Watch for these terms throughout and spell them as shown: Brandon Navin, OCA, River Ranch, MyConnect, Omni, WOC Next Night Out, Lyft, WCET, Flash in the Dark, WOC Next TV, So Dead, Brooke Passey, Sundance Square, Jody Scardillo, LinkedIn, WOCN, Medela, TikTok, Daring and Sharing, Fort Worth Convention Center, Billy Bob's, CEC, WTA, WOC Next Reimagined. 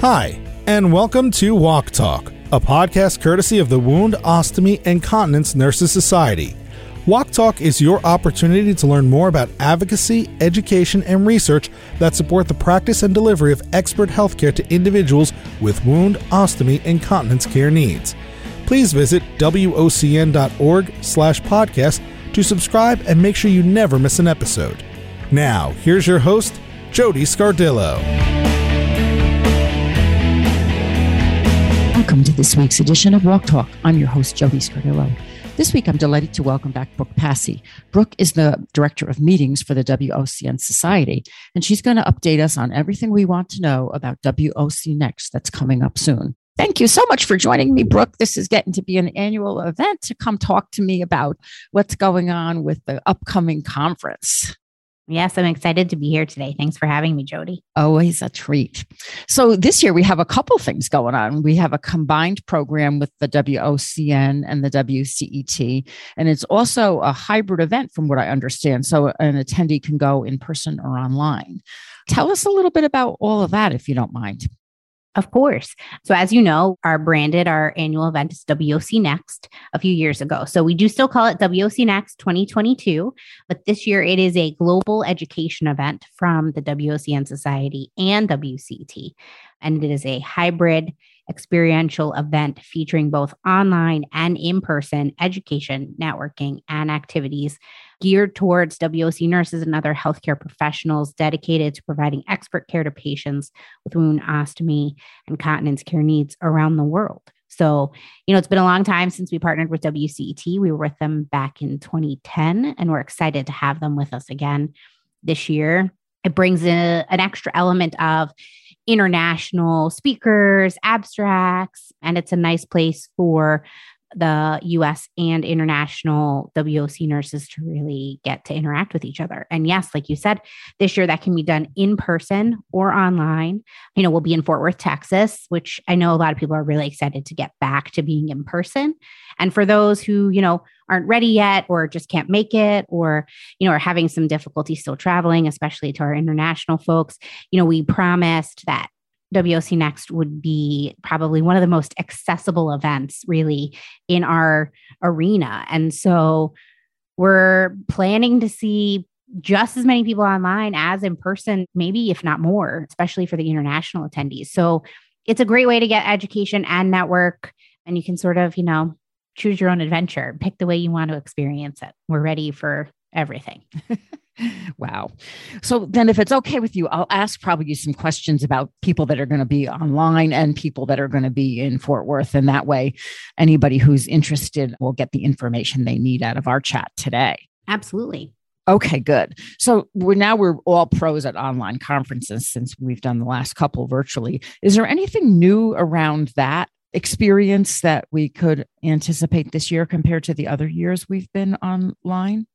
Hi, and welcome to Walk Talk, a podcast courtesy of the Wound, Ostomy, and Continence Nurses Society. Walk Talk is your opportunity to learn more about advocacy, education, and research that support the practice and delivery of expert healthcare to individuals with wound, ostomy, and continence care needs. Please visit wocn.org/podcast to subscribe and make sure you never miss an episode. Now, here's your host, Jody Scardillo. Welcome to this week's edition of Walk Talk. I'm your host, Jody Scardillo. This week, I'm delighted to welcome back Brooke Passey. Brooke is the Director of Meetings for the WOCN Society, and she's going to update us on everything we want to know about WOC Next that's coming up soon. Thank you so much for joining me, Brooke. This is getting to be an annual event to come talk to me about what's going on with the upcoming conference. Yes, I'm excited to be here today. Thanks for having me, Jody. Always a treat. So this year we have a couple things going on. We have a combined program with the WOCN and the WCET, and it's also a hybrid event from what I understand. So an attendee can go in person or online. Tell us a little bit about all of that, if you don't mind. Of course. So as you know, our annual event is WOC Next a few years ago. So we do still call it WOC Next 2022, but this year it is a global education event from the WOCN Society and WCT. And it is a hybrid experiential event featuring both online and in-person education, networking, and activities geared towards WOC nurses and other healthcare professionals dedicated to providing expert care to patients with wound, ostomy, and continence care needs around the world. So, it's been a long time since we partnered with WCET. We were with them back in 2010, and we're excited to have them with us again this year. It brings an extra element of international speakers, abstracts, and it's a nice place for the U.S. and international WOC nurses to really get to interact with each other. And yes, like you said, this year that can be done in person or online. We'll be in Fort Worth, Texas, which I know a lot of people are really excited to get back to being in person. And for those who, aren't ready yet or just can't make it or, are having some difficulty still traveling, especially to our international folks, we promised that WOC Next would be probably one of the most accessible events really in our arena. And so we're planning to see just as many people online as in person, maybe if not more, especially for the international attendees. So it's a great way to get education and network. And you can sort of, choose your own adventure, pick the way you want to experience it. We're ready for everything. Wow. So then if it's okay with you, I'll ask probably some questions about people that are going to be online and people that are going to be in Fort Worth. And that way, anybody who's interested will get the information they need out of our chat today. Absolutely. Okay, good. So we're all pros at online conferences since we've done the last couple virtually. Is there anything new around that experience that we could anticipate this year compared to the other years we've been online?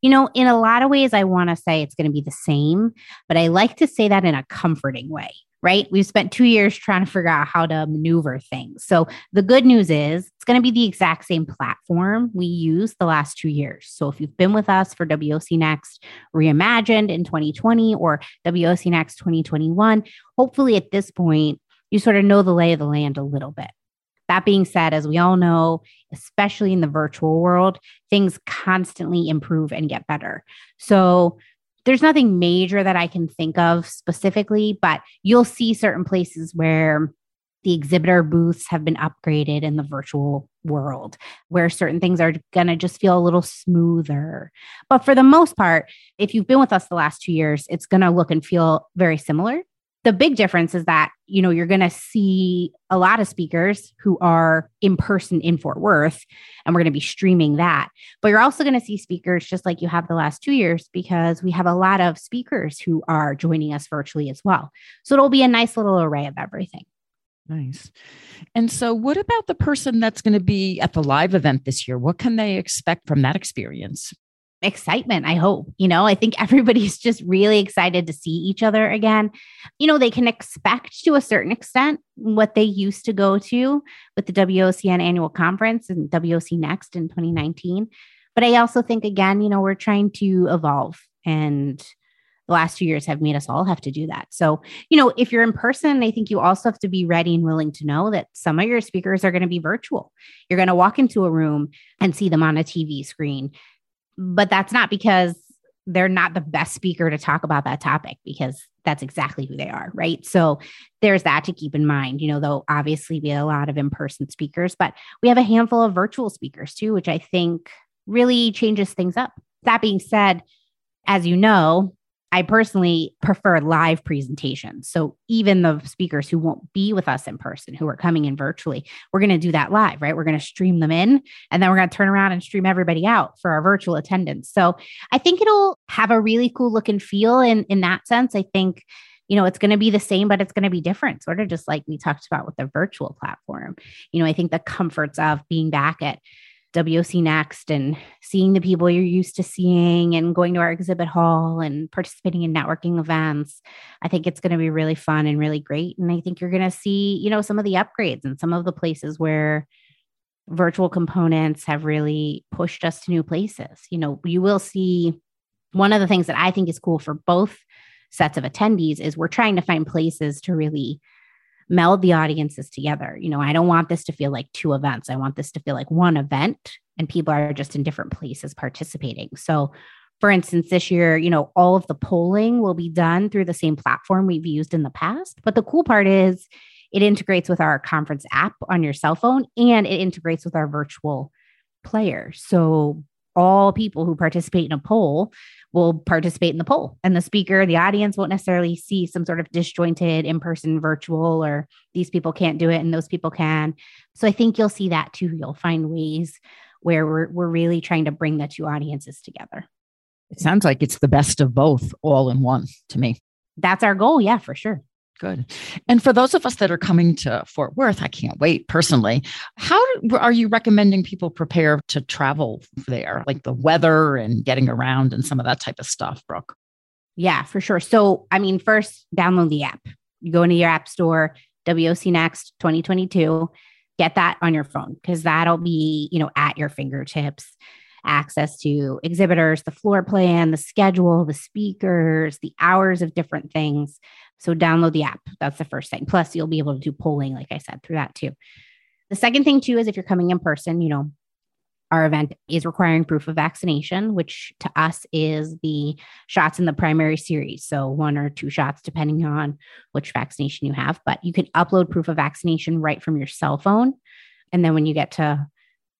In a lot of ways, I want to say it's going to be the same, but I like to say that in a comforting way, right? We've spent 2 years trying to figure out how to maneuver things. So the good news is it's going to be the exact same platform we used the last 2 years. So if you've been with us for WOC Next Reimagined in 2020 or WOC Next 2021, hopefully at this point, you sort of know the lay of the land a little bit. That being said, as we all know, especially in the virtual world, things constantly improve and get better. So there's nothing major that I can think of specifically, but you'll see certain places where the exhibitor booths have been upgraded in the virtual world, where certain things are going to just feel a little smoother. But for the most part, if you've been with us the last 2 years, it's going to look and feel very similar. The big difference is that, you're going to see a lot of speakers who are in person in Fort Worth, and we're going to be streaming that. But you're also going to see speakers just like you have the last 2 years, because we have a lot of speakers who are joining us virtually as well. So it'll be a nice little array of everything. Nice. And so what about the person that's going to be at the live event this year? What can they expect from that experience? Excitement, I hope. I think everybody's just really excited to see each other again. They can expect to a certain extent what they used to go to with the WOCN annual conference and WOC Next in 2019. But I also think, again, we're trying to evolve and the last 2 years have made us all have to do that. So, you know, if you're in person, I think you also have to be ready and willing to know that some of your speakers are going to be virtual. You're going to walk into a room and see them on a TV screen, but that's not because they're not the best speaker to talk about that topic, because that's exactly who they are, right? So there's that to keep in mind, you know, though obviously we have a lot of in-person speakers, but we have a handful of virtual speakers too, which I think really changes things up. That being said, as you know, I personally prefer live presentations. So even the speakers who won't be with us in person, who are coming in virtually, we're going to do that live, right? We're going to stream them in, and then we're going to turn around and stream everybody out for our virtual attendance. So I think it'll have a really cool look and feel in that sense. I think, you know, it's going to be the same, but it's going to be different, sort of just like we talked about with the virtual platform. You know, I think the comforts of being back at WOC Next and seeing the people you're used to seeing and going to our exhibit hall and participating in networking events. I think it's going to be really fun and really great. And I think you're going to see, you know, some of the upgrades and some of the places where virtual components have really pushed us to new places. You know, you will see one of the things that I think is cool for both sets of attendees is we're trying to find places to really meld the audiences together. You know, I don't want this to feel like two events. I want this to feel like one event, and people are just in different places participating. So for instance, this year, you know, all of the polling will be done through the same platform we've used in the past. But the cool part is it integrates with our conference app on your cell phone, and it integrates with our virtual player. So all people who participate in a poll will participate in the poll, and the speaker, the audience won't necessarily see some sort of disjointed in-person virtual, or these people can't do it and those people can. So I think you'll see that too. You'll find ways where we're really trying to bring the two audiences together. It sounds like it's the best of both all in one to me. That's our goal. Yeah, for sure. Good. And for those of us that are coming to Fort Worth, I can't wait personally. Are you recommending people prepare to travel there, like the weather and getting around and some of that type of stuff, Brooke? Yeah, for sure. So, I mean, first download the app. You go into your app store, WOC Next 2022, get that on your phone, because that'll be, you know, at your fingertips. Access to exhibitors, the floor plan, the schedule, the speakers, the hours of different things. So download the app. That's the first thing. Plus, you'll be able to do polling, like I said, through that too. The second thing too is if you're coming in person, you know, our event is requiring proof of vaccination, which to us is the shots in the primary series. So 1 or 2 shots, depending on which vaccination you have. But you can upload proof of vaccination right from your cell phone. And then when you get to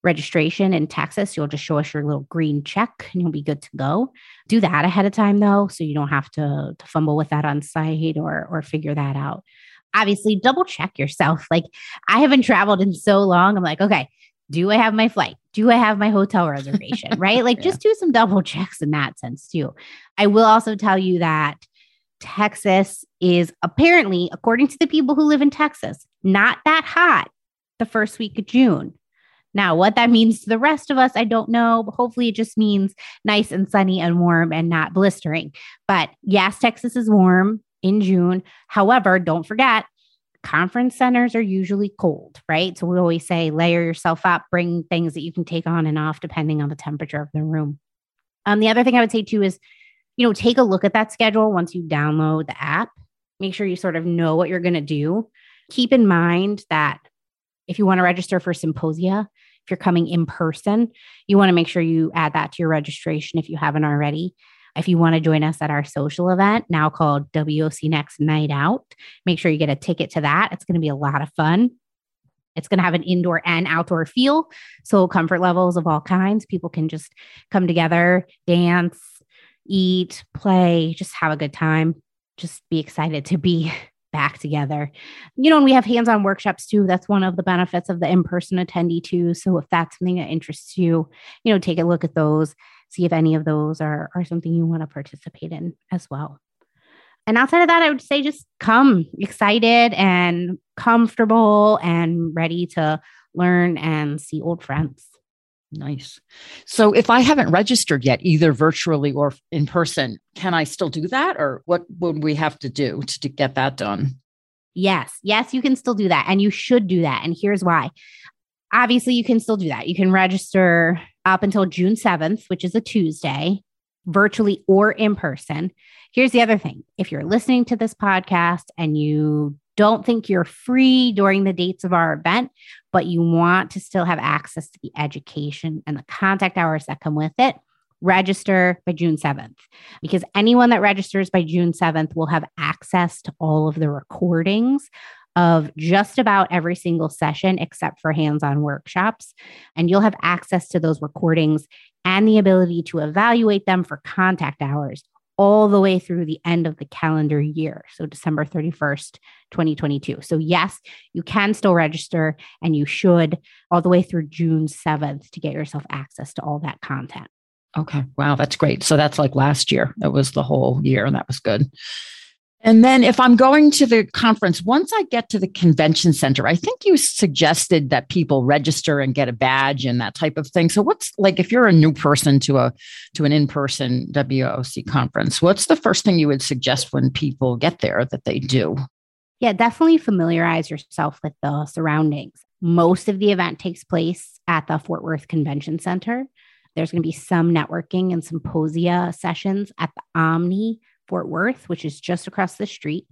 registration in Texas, you'll just show us your little green check and you'll be good to go. Do that ahead of time though, so you don't have to fumble with that on site or figure that out. Obviously, double check yourself. Like, I haven't traveled in so long. I'm like, okay, do I have my flight? Do I have my hotel reservation? Right? Like, just do some double checks in that sense too. I will also tell you that Texas is apparently, according to the people who live in Texas, not that hot the first week of June. Now, what that means to the rest of us, I don't know, but hopefully it just means nice and sunny and warm and not blistering. But yes, Texas is warm in June. However, don't forget, conference centers are usually cold, right? So we always say layer yourself up, bring things that you can take on and off depending on the temperature of the room. The other thing I would say too is, you know, take a look at that schedule once you download the app. Make sure you sort of know what you're going to do. Keep in mind that if you want to register for symposia, if you're coming in person, you want to make sure you add that to your registration if you haven't already. If you want to join us at our social event, now called WOC Next Night Out, make sure you get a ticket to that. It's going to be a lot of fun. It's going to have an indoor and outdoor feel. So comfort levels of all kinds. People can just come together, dance, eat, play, just have a good time. Just be excited to be back together. You know, and we have hands-on workshops too. That's one of the benefits of the in-person attendee too. So if that's something that interests you, you know, take a look at those, see if any of those are something you want to participate in as well. And outside of that, I would say just come excited and comfortable and ready to learn and see old friends. Nice. So if I haven't registered yet, either virtually or in person, can I still do that? Or what would we have to do to get that done? Yes. Yes, you can still do that. And you should do that. And here's why. Obviously, you can still do that. You can register up until June 7th, which is a Tuesday, virtually or in person. Here's the other thing. If you're listening to this podcast and you don't think you're free during the dates of our event, but you want to still have access to the education and the contact hours that come with it, register by June 7th, because anyone that registers by June 7th will have access to all of the recordings of just about every single session, except for hands-on workshops. And you'll have access to those recordings and the ability to evaluate them for contact hours all the way through the end of the calendar year. So December 31st, 2022. So yes, you can still register, and you should, all the way through June 7th to get yourself access to all that content. Okay. Wow. That's great. So that's like last year. It was the whole year, and that was good. And then if I'm going to the conference, once I get to the convention center, I think you suggested that people register and get a badge and that type of thing. So what's, like, if you're a new person to an in-person WOC conference, what's the first thing you would suggest when people get there that they do? Yeah, definitely familiarize yourself with the surroundings. Most of the event takes place at the Fort Worth Convention Center. There's going to be some networking and symposia sessions at the Omni Fort Worth, which is just across the street.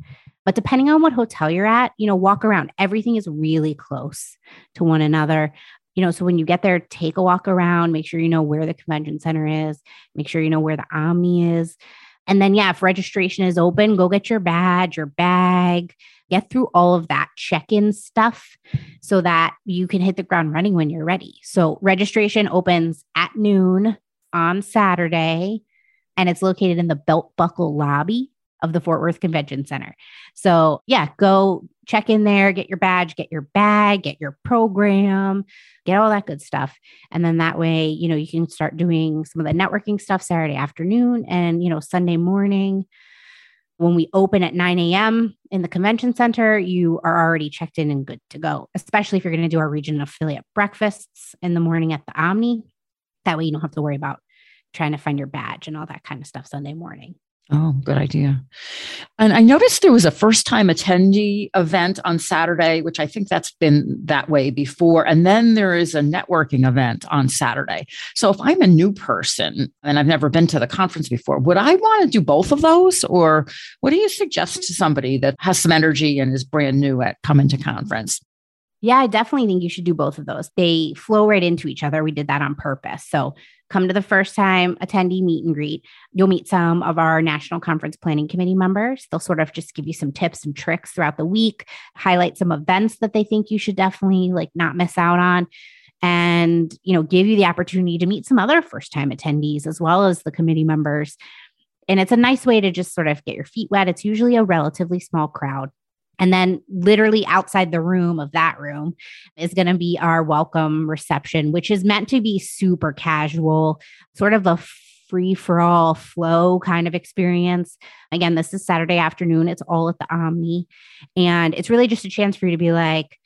But depending on what hotel you're at, walk around. Everything is really close to one another. So when you get there, take a walk around, make sure you know where the convention center is, make sure you know where the Omni is. And then, if registration is open, go get your badge, your bag, get through all of that check-in stuff so that you can hit the ground running when you're ready. So registration opens at noon on Saturday, and it's located in the belt buckle lobby of the Fort Worth Convention Center. So go check in there, get your badge, get your bag, get your program, get all that good stuff. And then that way, you can start doing some of the networking stuff Saturday afternoon and, Sunday morning. When we open at 9 a.m. in the convention center, you are already checked in and good to go, especially if you're going to do our region affiliate breakfasts in the morning at the Omni. That way you don't have to worry about trying to find your badge and all that kind of stuff Sunday morning. Oh, good idea. And I noticed there was a first-time attendee event on Saturday, which I think that's been that way before. And then there is a networking event on Saturday. So if I'm a new person and I've never been to the conference before, would I want to do both of those? Or what do you suggest to somebody that has some energy and is brand new at coming to conference? Yeah, I definitely think you should do both of those. They flow right into each other. We did that on purpose. So come to the first time attendee meet and greet. You'll meet some of our National Conference Planning Committee members. They'll sort of just give you some tips and tricks throughout the week, highlight some events that they think you should definitely not miss out on, and give you the opportunity to meet some other first time attendees as well as the committee members. And it's a nice way to just sort of get your feet wet. It's usually a relatively small crowd. And then literally outside the room of that room is going to be our welcome reception, which is meant to be super casual, sort of a free-for-all flow kind of experience. Again, this is Saturday afternoon. It's all at the Omni. And it's really just a chance for you to be like,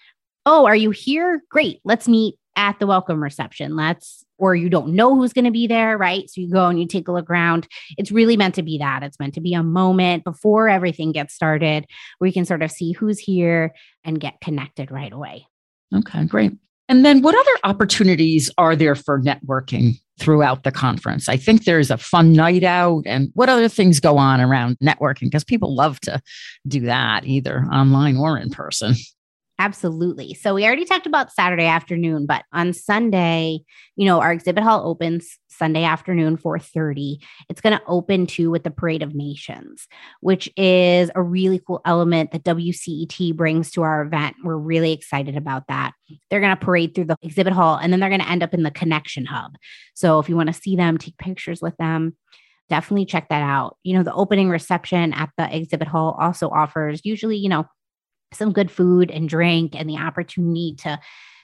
oh, are you here? Great. Let's meet at the welcome reception. Or you don't know who's going to be there, right? So you go and you take a look around. It's really meant to be that. It's meant to be a moment before everything gets started where you can sort of see who's here and get connected right away. Okay, great. And then what other opportunities are there for networking throughout the conference? I think there's a fun night out, and what other things go on around networking? Because people love to do that either online or in person. Absolutely. So we already talked about Saturday afternoon, but on Sunday, our exhibit hall opens Sunday afternoon, 4:30. It's going to open too with the Parade of Nations, which is a really cool element that WCET brings to our event. We're really excited about that. They're going to parade through the exhibit hall, and then they're going to end up in the Connection Hub. So if you want to see them, take pictures with them, definitely check that out. The opening reception at the exhibit hall also offers usually, some good food and drink and the opportunity to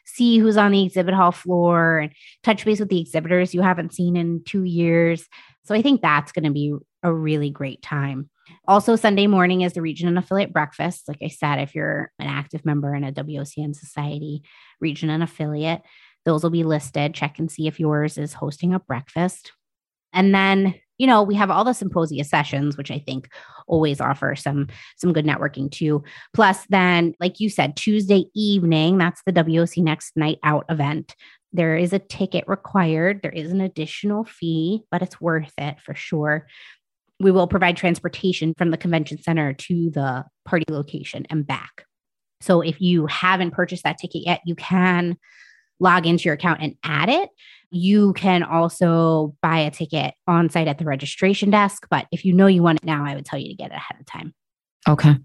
see who's on the exhibit hall floor and touch base with the exhibitors you haven't seen in 2 years. So I think that's going to be a really great time. Also, Sunday morning is the region and affiliate breakfast. Like I said, if you're an active member in a WOCN society, region and affiliate, those will be listed. Check and see if yours is hosting a breakfast. And then we have all the symposia sessions, which I think always offer some good networking too. Plus then, like you said, Tuesday evening, that's the WOC Next Night Out event. There is a ticket required. There is an additional fee, but it's worth it for sure. We will provide transportation from the convention center to the party location and back. So if you haven't purchased that ticket yet, you can log into your account and add it. You can also buy a ticket on site at the registration desk. But if you know you want it now, I would tell you to get it ahead of time. Okay.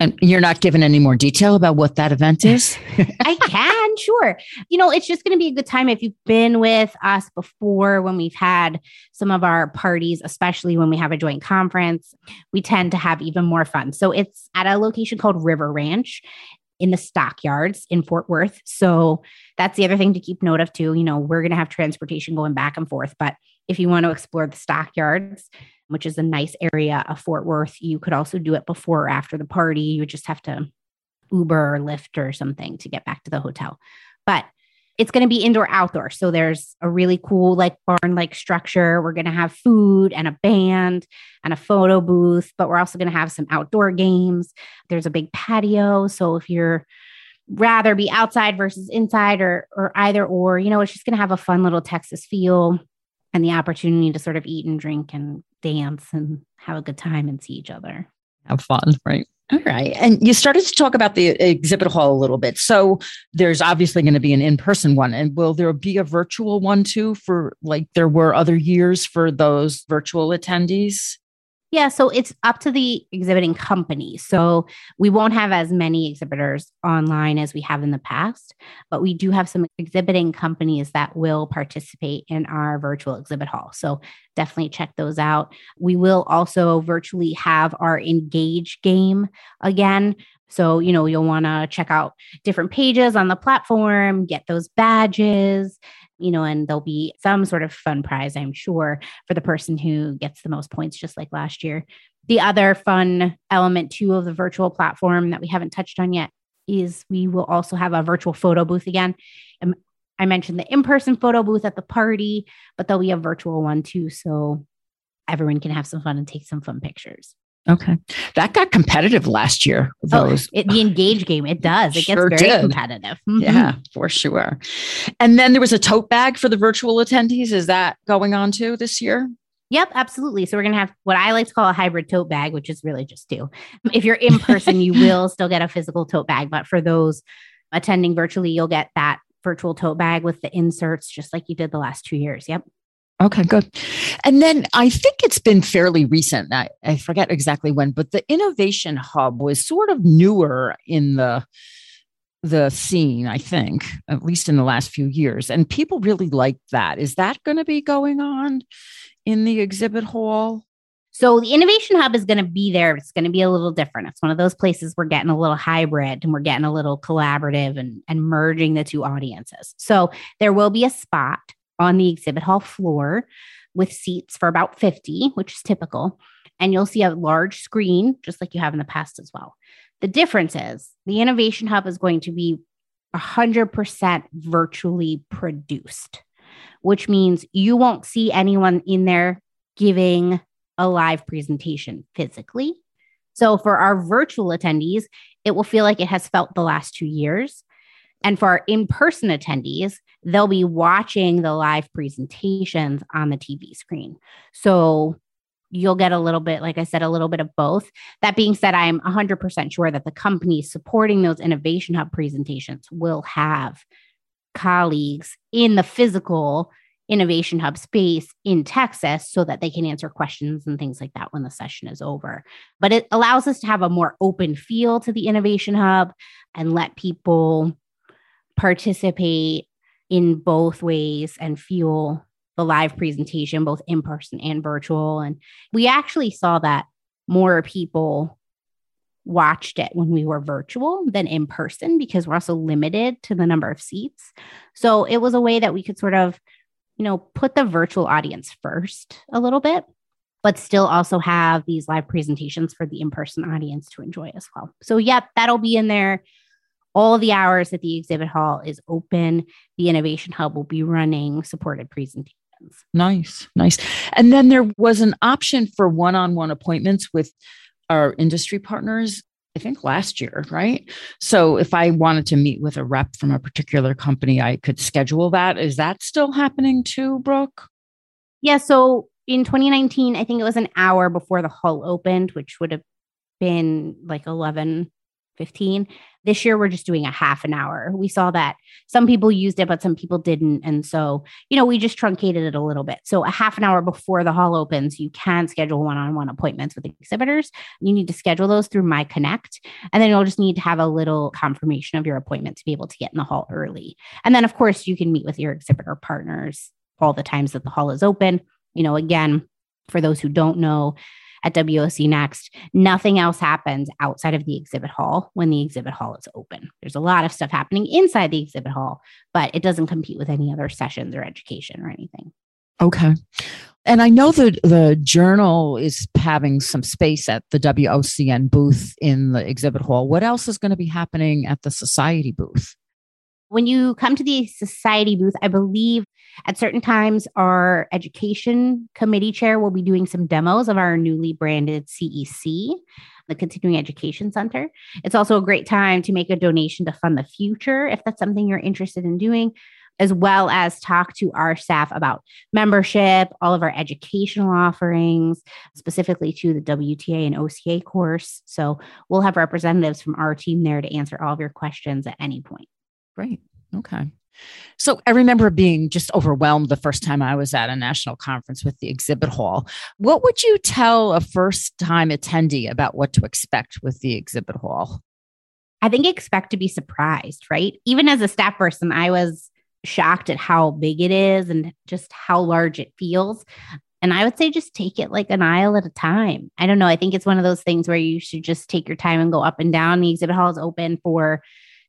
And you're not given any more detail about what that event is? I can, sure. You know, it's just going to be a good time. If you've been with us before when we've had some of our parties, especially when we have a joint conference, we tend to have even more fun. So it's at a location called River Ranch in the Stockyards in Fort Worth. So that's the other thing to keep note of too. You know, we're going to have transportation going back and forth. But if you want to explore the Stockyards, which is a nice area of Fort Worth, you could also do it before or after the party. You would just have to Uber or Lyft or something to get back to the hotel. But it's going to be indoor-outdoor. So there's a really cool like barn-like structure. We're going to have food and a band and a photo booth, but we're also going to have some outdoor games. There's a big patio. So if you're rather be outside versus inside or either or, you know, it's just going to have a fun little Texas feel and the opportunity to sort of eat and drink and dance and have a good time and see each other. Have fun, right? All right. And you started to talk about the exhibit hall a little bit. So there's obviously going to be an in-person one. And will there be a virtual one too, for like there were other years for those virtual attendees? Yeah. So it's up to the exhibiting company. So we won't have as many exhibitors online as we have in the past, but we do have some exhibiting companies that will participate in our virtual exhibit hall. So definitely check those out. We will also virtually have our Engage game again. So, you know, you'll want to check out different pages on the platform, get those badges, you know, and there'll be some sort of fun prize, I'm sure, for the person who gets the most points, just like last year. The other fun element too of the virtual platform that we haven't touched on yet is we will also have a virtual photo booth again. And I mentioned the in-person photo booth at the party, but there'll be a virtual one too. So everyone can have some fun and take some fun pictures. Okay. That got competitive last year. Those the Engage game. It does. It sure gets very competitive. Mm-hmm. Yeah, for sure. And then there was a tote bag for the virtual attendees. Is that going on too this year? Yep, absolutely. So we're going to have what I like to call a hybrid tote bag, which is really just two. If you're in person, you will still get a physical tote bag. But for those attending virtually, you'll get that virtual tote bag with the inserts, just like you did the last 2 years. Yep. Okay, good. And then I think it's been fairly recent. I forget exactly when, but the Innovation Hub was sort of newer in the scene, I think, at least in the last few years. And people really liked that. Is that going to be going on in the exhibit hall? So the Innovation Hub is going to be there. It's going to be a little different. It's one of those places we're getting a little hybrid and we're getting a little collaborative and merging the two audiences. So there will be a spot on the exhibit hall floor with seats for about 50, which is typical. And you'll see a large screen, just like you have in the past as well. The difference is the Innovation Hub is going to be 100% virtually produced, which means you won't see anyone in there giving a live presentation physically. So for our virtual attendees, it will feel like it has felt the last 2 years. And for our in-person attendees, they'll be watching the live presentations on the TV screen. So you'll get a little bit, like I said, a little bit of both. That being said, I'm 100% sure that the company supporting those Innovation Hub presentations will have colleagues in the physical Innovation Hub space in Texas so that they can answer questions and things like that when the session is over. But it allows us to have a more open feel to the Innovation Hub and let people participate in both ways and fuel the live presentation, both in person and virtual. And we actually saw that more people watched it when we were virtual than in person because we're also limited to the number of seats. So it was a way that we could sort of, you know, put the virtual audience first a little bit, but still also have these live presentations for the in-person audience to enjoy as well. So yeah, that'll be in there. All the hours that the exhibit hall is open, the Innovation Hub will be running supported presentations. Nice, nice. And then there was an option for one-on-one appointments with our industry partners, I think last year, right? So if I wanted to meet with a rep from a particular company, I could schedule that. Is that still happening too, Brooke? Yeah, so in 2019, I think it was an hour before the hall opened, which would have been like 11:15. This year, we're just doing a half an hour. We saw that some people used it, but some people didn't. And so, you know, we just truncated it a little bit. So a half an hour before the hall opens, you can schedule one-on-one appointments with exhibitors. You need to schedule those through MyConnect. And then you'll just need to have a little confirmation of your appointment to be able to get in the hall early. And then, of course, you can meet with your exhibitor partners all the times that the hall is open. You know, again, for those who don't know, at WOC Next, nothing else happens outside of the exhibit hall when the exhibit hall is open. There's a lot of stuff happening inside the exhibit hall, but it doesn't compete with any other sessions or education or anything. Okay. And I know that the journal is having some space at the WOCN booth in the exhibit hall. What else is going to be happening at the society booth? When you come to the society booth, I believe at certain times, our education committee chair will be doing some demos of our newly branded CEC, the Continuing Education Center. It's also a great time to make a donation to fund the future, if that's something you're interested in doing, as well as talk to our staff about membership, all of our educational offerings, specifically to the WTA and OCA course. So we'll have representatives from our team there to answer all of your questions at any point. Great. Okay. So I remember being just overwhelmed the first time I was at a national conference with the exhibit hall. What would you tell a first-time attendee about what to expect with the exhibit hall? I think expect to be surprised, right? Even as a staff person, I was shocked at how big it is and just how large it feels. And I would say just take it like an aisle at a time. I don't know. I think it's one of those things where you should just take your time and go up and down. The exhibit hall is open for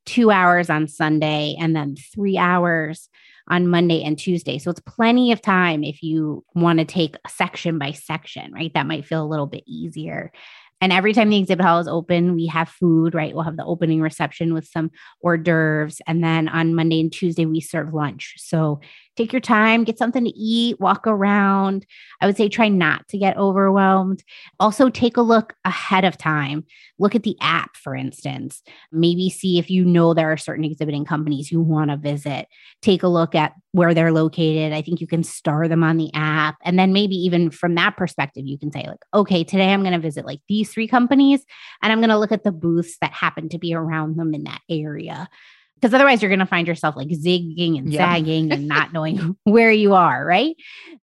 2 hours on Sunday and then 3 hours on Monday and Tuesday. So it's plenty of time if you want to take section by section, right? That might feel a little bit easier. And every time the exhibit hall is open, we have food, right? We'll have the opening reception with some hors d'oeuvres. And then on Monday and Tuesday, we serve lunch. So take your time, get something to eat, walk around. I would say try not to get overwhelmed. Also take a look ahead of time. Look at the app, for instance. Maybe see if you know there are certain exhibiting companies you want to visit. Take a look at where they're located. I think you can star them on the app. And then maybe even from that perspective, you can say like, okay, today I'm going to visit like these 3 companies and I'm going to look at the booths that happen to be around them in that area. Because otherwise you're going to find yourself like zigging and zagging and not knowing where you are, right?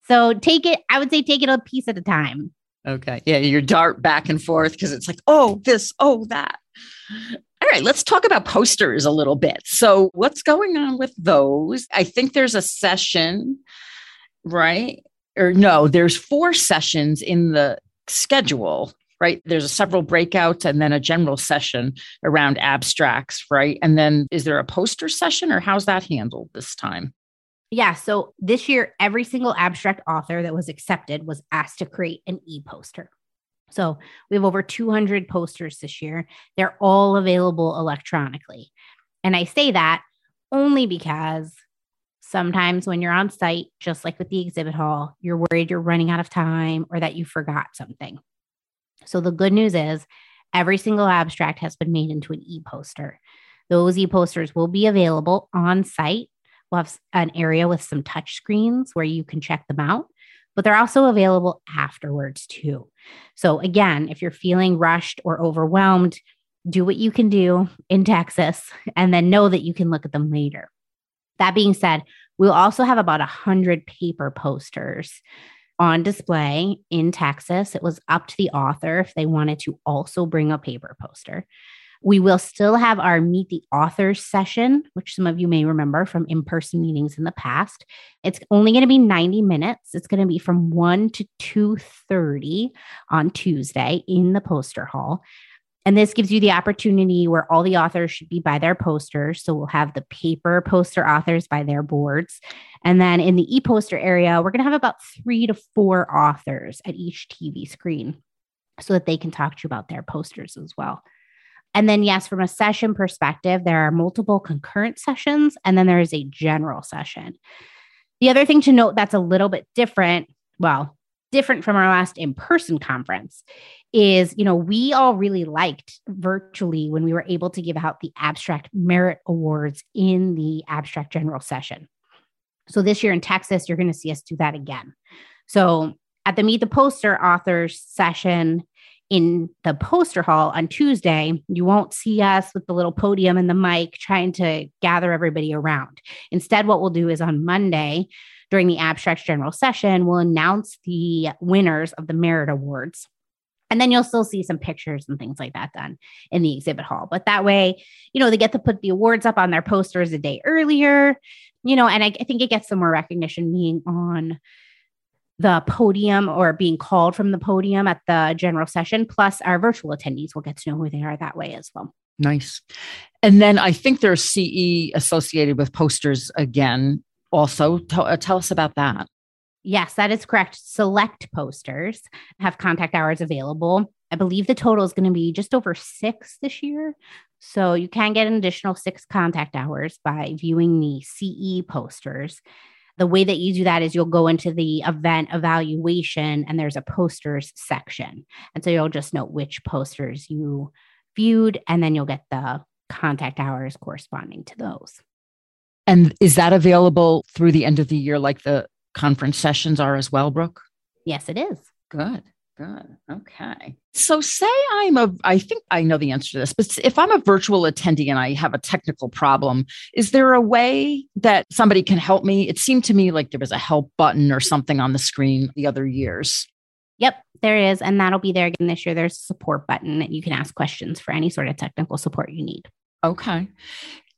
So take it a piece at a time. Okay. Yeah. You dart back and forth because it's like, oh, this, oh, that. All right. Let's talk about posters a little bit. So what's going on with those? I think there's a session, right? Or no, there's 4 sessions in the schedule. Right? There's several breakouts and then a general session around abstracts, right? And then is there a poster session or how's that handled this time? Yeah. So this year, every single abstract author that was accepted was asked to create an e-poster. So we have over 200 posters this year. They're all available electronically. And I say that only because sometimes when you're on site, just like with the exhibit hall, you're worried you're running out of time or that you forgot something. So the good news is every single abstract has been made into an e-poster. Those e-posters will be available on site. We'll have an area with some touch screens where you can check them out, but they're also available afterwards too. So again, if you're feeling rushed or overwhelmed, do what you can do in Texas and then know that you can look at them later. That being said, we'll also have about 100 paper posters on display in Texas. It was up to the author if they wanted to also bring a paper poster. We will still have our Meet the Authors session, which some of you may remember from in-person meetings in the past. It's only going to be 90 minutes. It's going to be from 1 to 2:30 on Tuesday in the poster hall. And this gives you the opportunity where all the authors should be by their posters. So we'll have the paper poster authors by their boards. And then in the e-poster area, we're going to have about 3 to 4 authors at each TV screen so that they can talk to you about their posters as well. And then, yes, from a session perspective, there are multiple concurrent sessions, and then there is a general session. The other thing to note that's a little bit different from our last in-person conference is, you know, we all really liked virtually when we were able to give out the abstract merit awards in the abstract general session. So this year in Texas, you're going to see us do that again. So at the Meet the Poster Authors session in the Poster Hall on Tuesday, you won't see us with the little podium and the mic trying to gather everybody around. Instead, what we'll do is on Monday, during the Abstracts General Session, we'll announce the winners of the Merit Awards. And then you'll still see some pictures and things like that done in the exhibit hall. But that way, you know, they get to put the awards up on their posters a day earlier, you know, and I think it gets some more recognition being on the podium or being called from the podium at the general session. Plus our virtual attendees will get to know who they are that way as well. Nice. And then I think there's CE associated with posters again. Also, tell us about that. Yes, that is correct. Select posters have contact hours available. I believe the total is going to be just over 6 this year. So you can get an additional 6 contact hours by viewing the CE posters. The way that you do that is you'll go into the event evaluation and there's a posters section. And so you'll just note which posters you viewed, and then you'll get the contact hours corresponding to those. And is that available through the end of the year, like the conference sessions are as well, Brooke? Yes, it is. Good. Okay. So say I think I know the answer to this, but if I'm a virtual attendee and I have a technical problem, is there a way that somebody can help me? It seemed to me like there was a help button or something on the screen the other years. Yep, there is. And that'll be there again this year. There's a support button that you can ask questions for any sort of technical support you need. Okay.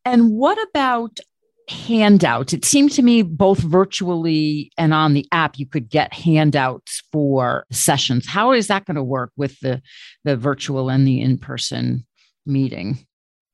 And what about handouts? It seemed to me both virtually and on the app, you could get handouts for sessions. How is that going to work with the virtual and the in-person meeting?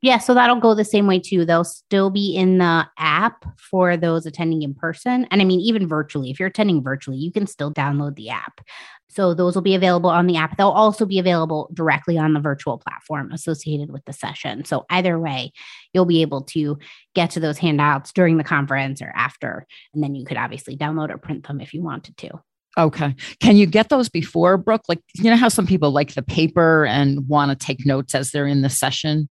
Yeah, so that'll go the same way too. They'll still be in the app for those attending in person. And I mean, even virtually, if you're attending virtually, you can still download the app. So those will be available on the app. They'll also be available directly on the virtual platform associated with the session. So either way, you'll be able to get to those handouts during the conference or after. And then you could obviously download or print them if you wanted to. Okay. Can you get those before, Brooke? Like, you know how some people like the paper and want to take notes as they're in the session?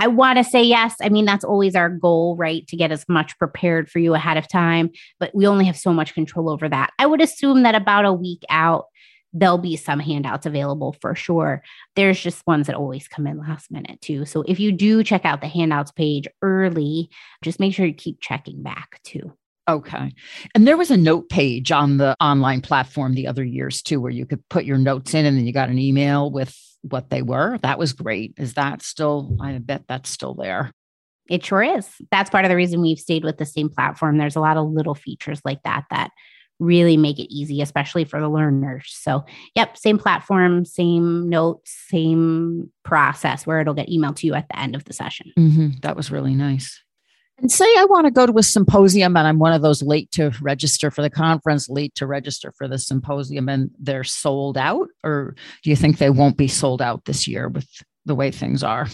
I want to say yes. I mean, that's always our goal, right? To get as much prepared for you ahead of time, but we only have so much control over that. I would assume that about a week out, there'll be some handouts available for sure. There's just ones that always come in last minute too. So if you do check out the handouts page early, just make sure you keep checking back too. Okay. And there was a note page on the online platform the other years too, where you could put your notes in and then you got an email with what they were. That was great. Is that still, I bet that's still there. It sure is. That's part of the reason we've stayed with the same platform. There's a lot of little features like that that really make it easy, especially for the learners. So yep, same platform, same notes, same process where it'll get emailed to you at the end of the session. Mm-hmm. That was really nice. And say I want to go to a symposium and I'm one of those late to register for the conference, late to register for the symposium, and they're sold out? Or do you think they won't be sold out this year with the way things are?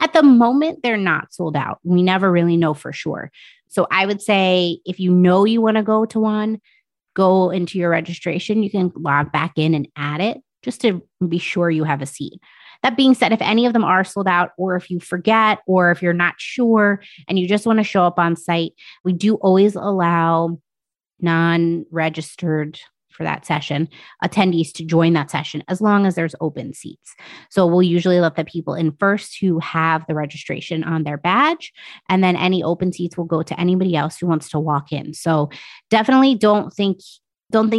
At the moment, they're not sold out. We never really know for sure. So I would say if you know you want to go to one, go into your registration. You can log back in and add it just to be sure you have a seat. That being said, if any of them are sold out, or if you forget, or if you're not sure and you just want to show up on site, we do always allow non-registered for that session attendees to join that session as long as there's open seats. So we'll usually let the people in first who have the registration on their badge, and then any open seats will go to anybody else who wants to walk in. So definitely don't think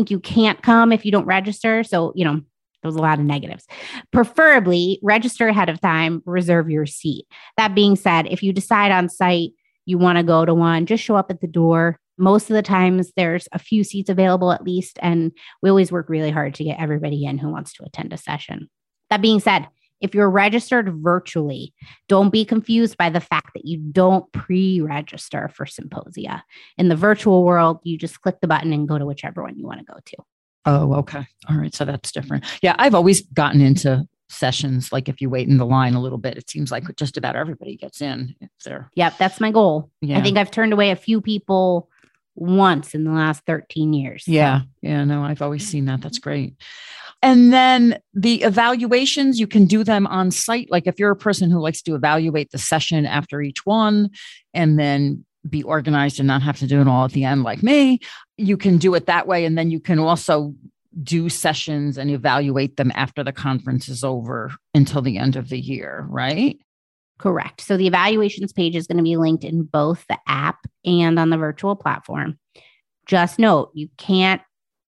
you can't come if you don't register. So, you know, there was a lot of negatives. Preferably register ahead of time, reserve your seat. That being said, if you decide on site you want to go to one, just show up at the door. Most of the times there's a few seats available at least, and we always work really hard to get everybody in who wants to attend a session. That being said, if you're registered virtually, don't be confused by the fact that you don't pre-register for symposia. In the virtual world, you just click the button and go to whichever one you want to go to. Oh, okay. All right. So that's different. Yeah. I've always gotten into sessions. Like if you wait in the line a little bit, it seems like just about everybody gets in. If they're... Yep. That's my goal. Yeah. I think I've turned away a few people once in the last 13 years. So. Yeah. No, I've always seen that. That's great. And then the evaluations, you can do them on site. Like if you're a person who likes to evaluate the session after each one and then be organized and not have to do it all at the end like me, you can do it that way. And then you can also do sessions and evaluate them after the conference is over until the end of the year, right? Correct. So the evaluations page is going to be linked in both the app and on the virtual platform. Just note, you can't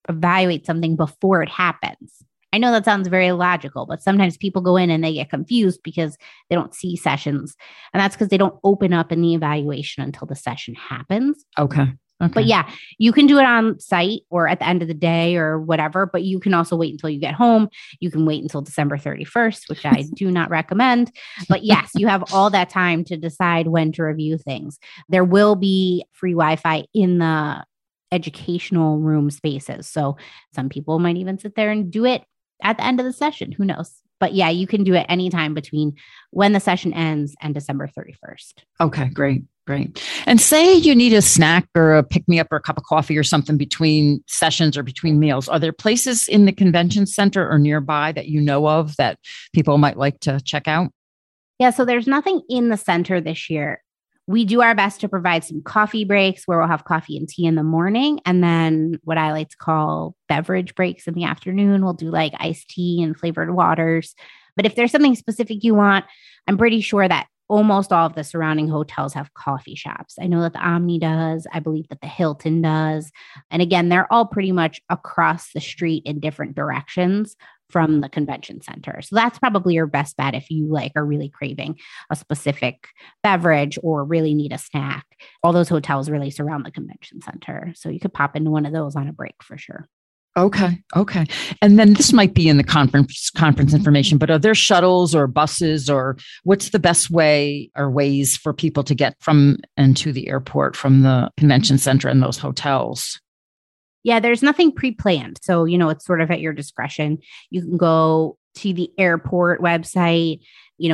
evaluate something before it happens. I know that sounds very logical, but sometimes people go in and they get confused because they don't see sessions. And that's because they don't open up in the evaluation until the session happens. Okay. But yeah, you can do it on site or at the end of the day or whatever, but you can also wait until you get home. You can wait until December 31st, which I do not recommend. But yes, you have all that time to decide when to review things. There will be free Wi-Fi in the educational room spaces. So some people might even sit there and do it at the end of the session. Who knows? But yeah, you can do it anytime between when the session ends and December 31st. Okay, great. Great. And say you need a snack or a pick-me-up or a cup of coffee or something between sessions or between meals. Are there places in the convention center or nearby that you know of that people might like to check out? Yeah, so there's nothing in the center this year. We do our best to provide some coffee breaks where we'll have coffee and tea in the morning. And then what I like to call beverage breaks in the afternoon. We'll do like iced tea and flavored waters. But if there's something specific you want, I'm pretty sure that almost all of the surrounding hotels have coffee shops. I know that the Omni does. I believe that the Hilton does. And again, they're all pretty much across the street in different directions from the convention center. So that's probably your best bet if you like are really craving a specific beverage or really need a snack. All those hotels really surround the convention center. So you could pop into one of those on a break for sure. Okay. And then this might be in the conference information, but are there shuttles or buses or what's the best way or ways for people to get from and to the airport from the convention center and those hotels? Yeah, there's nothing pre-planned. So, it's sort of at your discretion. You can go to the airport website.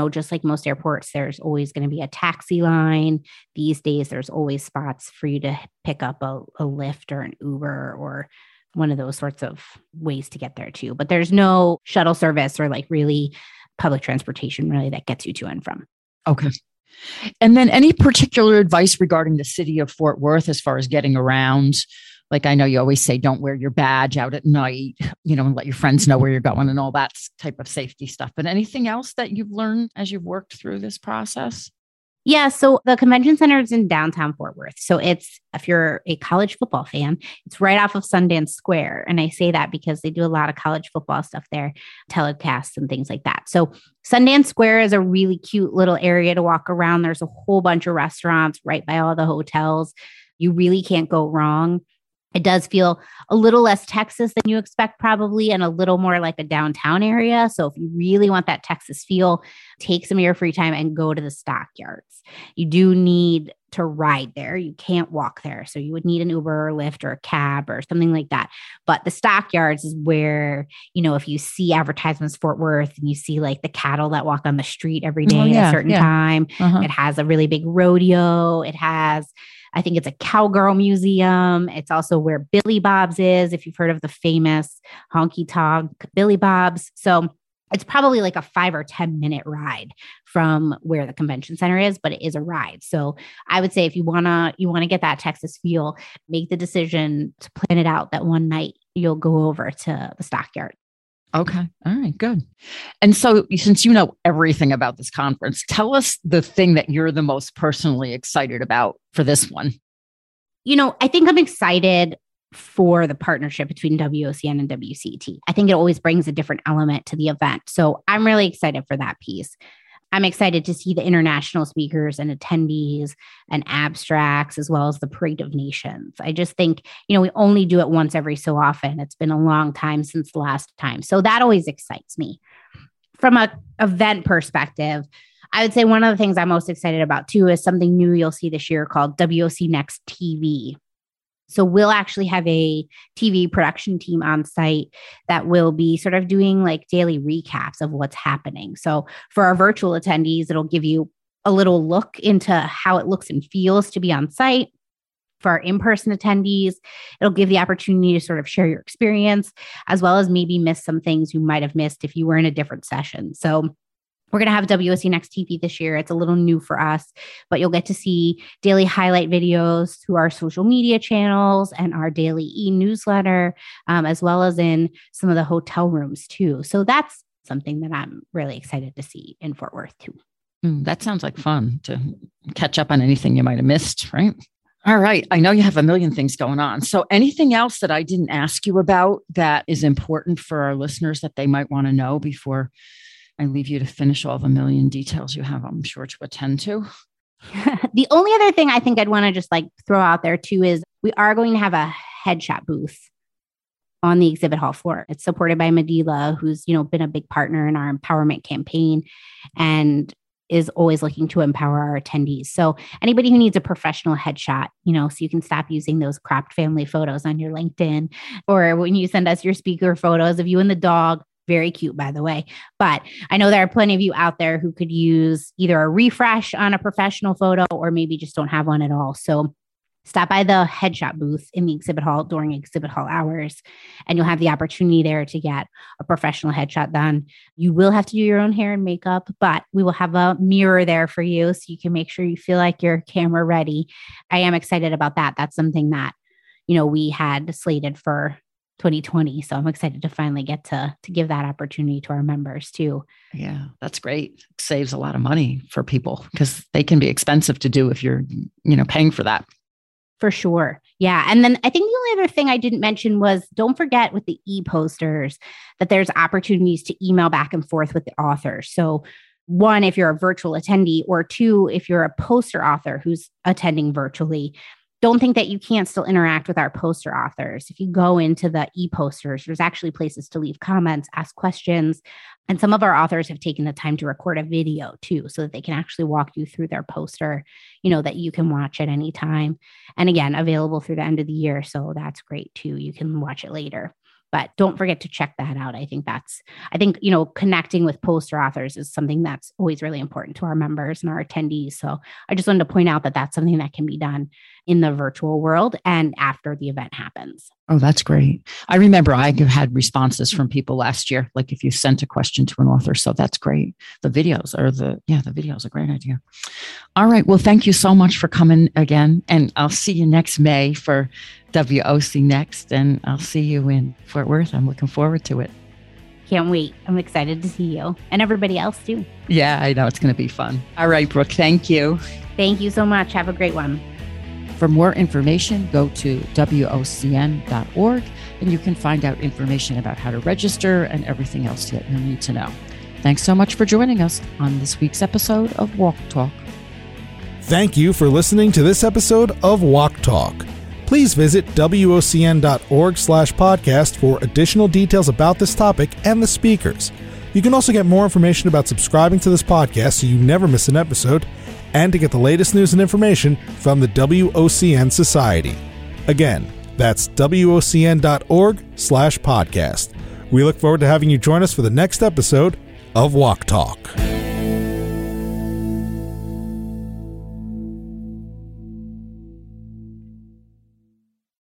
Just like most airports, there's always going to be a taxi line. These days, there's always spots for you to pick up a Lyft or an Uber or one of those sorts of ways to get there too. But there's no shuttle service or like really public transportation really that gets you to and from. Okay. And then any particular advice regarding the city of Fort Worth as far as getting around? Like I know you always say, don't wear your badge out at night, and let your friends know where you're going and all that type of safety stuff. But anything else that you've learned as you've worked through this process? Yeah. So the convention center is in downtown Fort Worth. So if you're a college football fan, it's right off of Sundance Square. And I say that because they do a lot of college football stuff there, telecasts and things like that. So Sundance Square is a really cute little area to walk around. There's a whole bunch of restaurants right by all the hotels. You really can't go wrong. It does feel a little less Texas than you expect probably and a little more like a downtown area. So if you really want that Texas feel, take some of your free time and go to the stockyards. You do need to ride there. You can't walk there. So you would need an Uber or Lyft or a cab or something like that. But the stockyards is where, if you see advertisements Fort Worth and you see like the cattle that walk on the street every day at a certain time, it has a really big rodeo. It has... I think it's a cowgirl museum. It's also where Billy Bob's is, if you've heard of the famous honky tonk Billy Bob's. So it's probably like a 5 or 10 minute ride from where the convention center is, but it is a ride. So I would say if you want to get that Texas feel, make the decision to plan it out that one night you'll go over to the stockyard. Okay. All right. Good. And so since you know everything about this conference, tell us the thing that you're the most personally excited about for this one. I think I'm excited for the partnership between WOCN and WCET. I think it always brings a different element to the event. So I'm really excited for that piece. I'm excited to see the international speakers and attendees and abstracts, as well as the Parade of Nations. I just think, we only do it once every so often. It's been a long time since the last time. So that always excites me. From an event perspective, I would say one of the things I'm most excited about too is something new you'll see this year called WOC Next TV. So we'll actually have a TV production team on site that will be sort of doing like daily recaps of what's happening. So for our virtual attendees, it'll give you a little look into how it looks and feels to be on site. For our in-person attendees, it'll give the opportunity to sort of share your experience, as well as maybe miss some things you might have missed if you were in a different session. So We're going to have WOC Next TV this year. It's a little new for us, but you'll get to see daily highlight videos through our social media channels and our daily e-newsletter, as well as in some of the hotel rooms too. So that's something that I'm really excited to see in Fort Worth too. That sounds like fun, to catch up on anything you might have missed, right? All right. I know you have a million things going on. So anything else that I didn't ask you about that is important for our listeners that they might want to know before I leave you to finish all the million details you have, I'm sure, to attend to? The only other thing I think I'd want to just like throw out there too is we are going to have a headshot booth on the exhibit hall floor. It's supported by Medela, who's, you know, been a big partner in our empowerment campaign and is always looking to empower our attendees. So anybody who needs a professional headshot, you know, so you can stop using those cropped family photos on your LinkedIn, or when you send us your speaker photos of you and the dog. Very cute, by the way. But I know there are plenty of you out there who could use either a refresh on a professional photo or maybe just don't have one at all. So stop by the headshot booth in the exhibit hall during exhibit hall hours, and you'll have the opportunity there to get a professional headshot done. You will have to do your own hair and makeup, but we will have a mirror there for you so you can make sure you feel like you're camera ready. I am excited about that. That's something that, you know, we had slated for 2020. So I'm excited to finally get to give that opportunity to our members too. Yeah, that's great. It saves a lot of money for people because they can be expensive to do if you're, you know, paying for that. For sure. Yeah. And then I think the only other thing I didn't mention was don't forget with the e-posters that there's opportunities to email back and forth with the author. So one, if you're a virtual attendee, or two, if you're a poster author who's attending virtually, don't think that you can't still interact with our poster authors. If you go into the e-posters, there's actually places to leave comments, ask questions. And some of our authors have taken the time to record a video too, so that they can actually walk you through their poster, you know, that you can watch at any time. And again, available through the end of the year. So that's great too. You can watch it later, but don't forget to check that out. I think, you know, connecting with poster authors is something that's always really important to our members and our attendees. So I just wanted to point out that that's something that can be done in the virtual world and after the event happens. Oh, that's great. I remember I had responses from people last year, like if you sent a question to an author. So that's great. The video's a great idea. All right. Well, thank you so much for coming again. And I'll see you next May for WOC Next. And I'll see you in Fort Worth. I'm looking forward to it. Can't wait. I'm excited to see you and everybody else too. Yeah, I know. It's going to be fun. All right, Brooke. Thank you. Thank you so much. Have a great one. For more information, go to WOCN.org, and you can find out information about how to register and everything else that you'll need to know. Thanks so much for joining us on this week's episode of Walk Talk. Thank you for listening to this episode of Walk Talk. Please visit WOCN.org/podcast for additional details about this topic and the speakers. You can also get more information about subscribing to this podcast so you never miss an episode, and to get the latest news and information from the WOCN Society. Again, that's WOCN.org/podcast. We look forward to having you join us for the next episode of Walk Talk.